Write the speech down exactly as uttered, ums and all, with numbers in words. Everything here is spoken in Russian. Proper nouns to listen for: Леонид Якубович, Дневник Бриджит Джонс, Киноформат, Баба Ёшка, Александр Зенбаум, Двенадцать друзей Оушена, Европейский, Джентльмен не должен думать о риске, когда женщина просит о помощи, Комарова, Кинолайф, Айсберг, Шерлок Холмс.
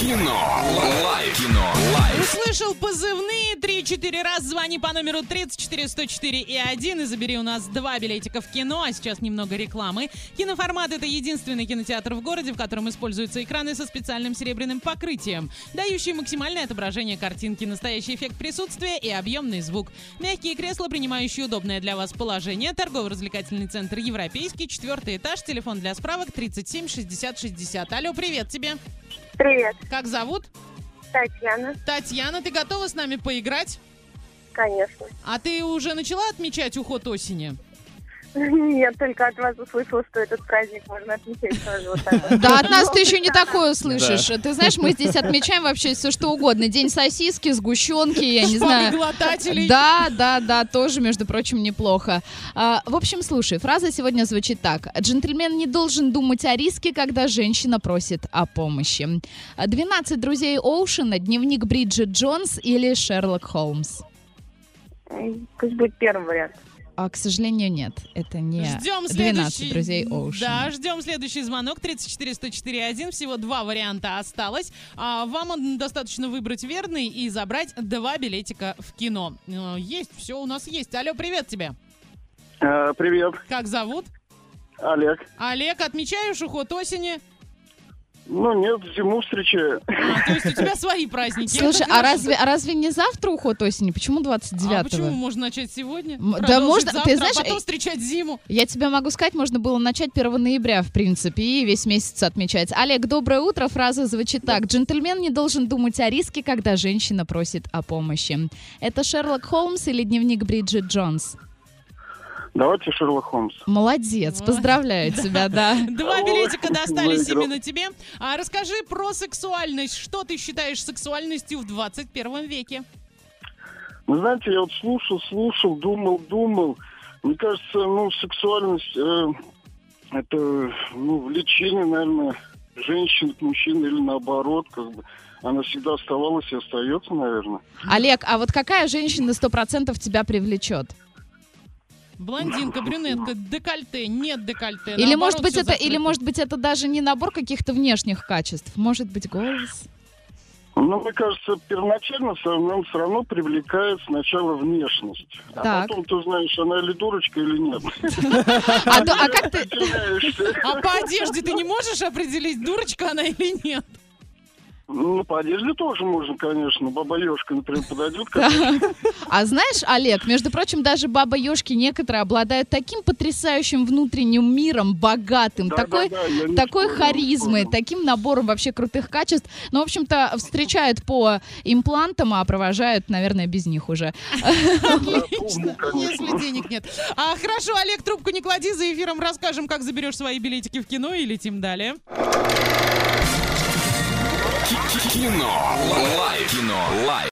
Кинолайф. Кинолайф. Услышал позывные три-четыре раз. Звони по номеру тридцать четыре сто четыре и один и забери у нас два билетика в кино. А сейчас немного рекламы. Киноформат — это единственный кинотеатр в городе, в котором используются экраны со специальным серебряным покрытием, дающие максимальное отображение картинки, настоящий эффект присутствия и объемный звук. Мягкие кресла, принимающие удобное для вас положение. Торгово-развлекательный центр «Европейский», четвертый этаж, телефон для справок тридцать семь шестьдесят шестьдесят. Алло, привет тебе. Привет. Как зовут? Татьяна. Татьяна, ты готова с нами поиграть? Конечно. А ты уже начала отмечать уход осени? Нет, только от вас услышала, что этот праздник можно отмечать тоже вот так вот. Да, от нас ты еще не такое услышишь. Да. Ты знаешь, мы здесь отмечаем вообще все что угодно. День сосиски, сгущенки, я не знаю. Шпаноглотателей. Да, да, да, тоже, между прочим, неплохо. А, в общем, слушай, фраза сегодня звучит так. Джентльмен не должен думать о риске, когда женщина просит о помощи. «Двенадцать друзей Оушена», «Дневник Бриджит Джонс» или «Шерлок Холмс»? Пусть будет первый вариант. А, к сожалению, нет, это не ждем «двенадцать друзей Оушена». Да, ждем следующий звонок, тридцать четыре сто четыре один, всего два варианта осталось. А вам достаточно выбрать верный и забрать два билетика в кино. Есть, все у нас есть. Алло, привет тебе. А, привет. Как зовут? Олег. Олег, отмечаешь уход осени? Ну нет, зиму встречаю. А, то есть у тебя свои праздники. Слушай, а разве, а разве не завтра уход осени? Почему двадцать девятого? А почему можно начать сегодня? Да можно, завтра, ты знаешь, а потом встречать зиму. Я тебе могу сказать, можно было начать первого ноября, в принципе, и весь месяц отмечать. Олег, доброе утро. Фраза звучит так. Джентльмен не должен думать о риске, когда женщина просит о помощи. Это «Шерлок Холмс» или «Дневник Бриджит Джонс»? Давайте «Шерлок Холмс». Молодец, поздравляю тебя, да. Два билетика достались именно тебе. А расскажи про сексуальность. Что ты считаешь сексуальностью в двадцать первом веке? Вы знаете, я вот слушал, слушал, думал, думал. Мне кажется, ну, сексуальность э, это, ну, влечение, наверное, женщин к мужчине или наоборот, как бы. Она всегда оставалась и остается, наверное. Олег, а вот какая женщина сто процентов тебя привлечет? Блондинка, брюнетка, декольте, нет декольте. Или, может быть, это, или может быть это даже не набор каких-то внешних качеств, может быть голос? Ну, мне кажется, первоначально нам все равно привлекает сначала внешность. Так. А потом ты знаешь, она или дурочка, или нет. А как ты... А по одежде ты не можешь определить, дурочка она или нет? Ну, по одежде тоже можно, конечно. Баба Ёшка, например, подойдет. А знаешь, Олег, между прочим, даже Баба Ёшки некоторые обладают таким потрясающим внутренним миром, богатым, да, такой, да, да, такой спорю, харизмой, таким набором вообще крутых качеств. Ну, в общем-то, встречают по имплантам, а провожают, наверное, без них уже. Отлично, если денег нет. Хорошо, Олег, трубку не клади, за эфиром расскажем, как заберешь свои билетики в кино и летим далее. Кино. Лайф. Кино. Лайф.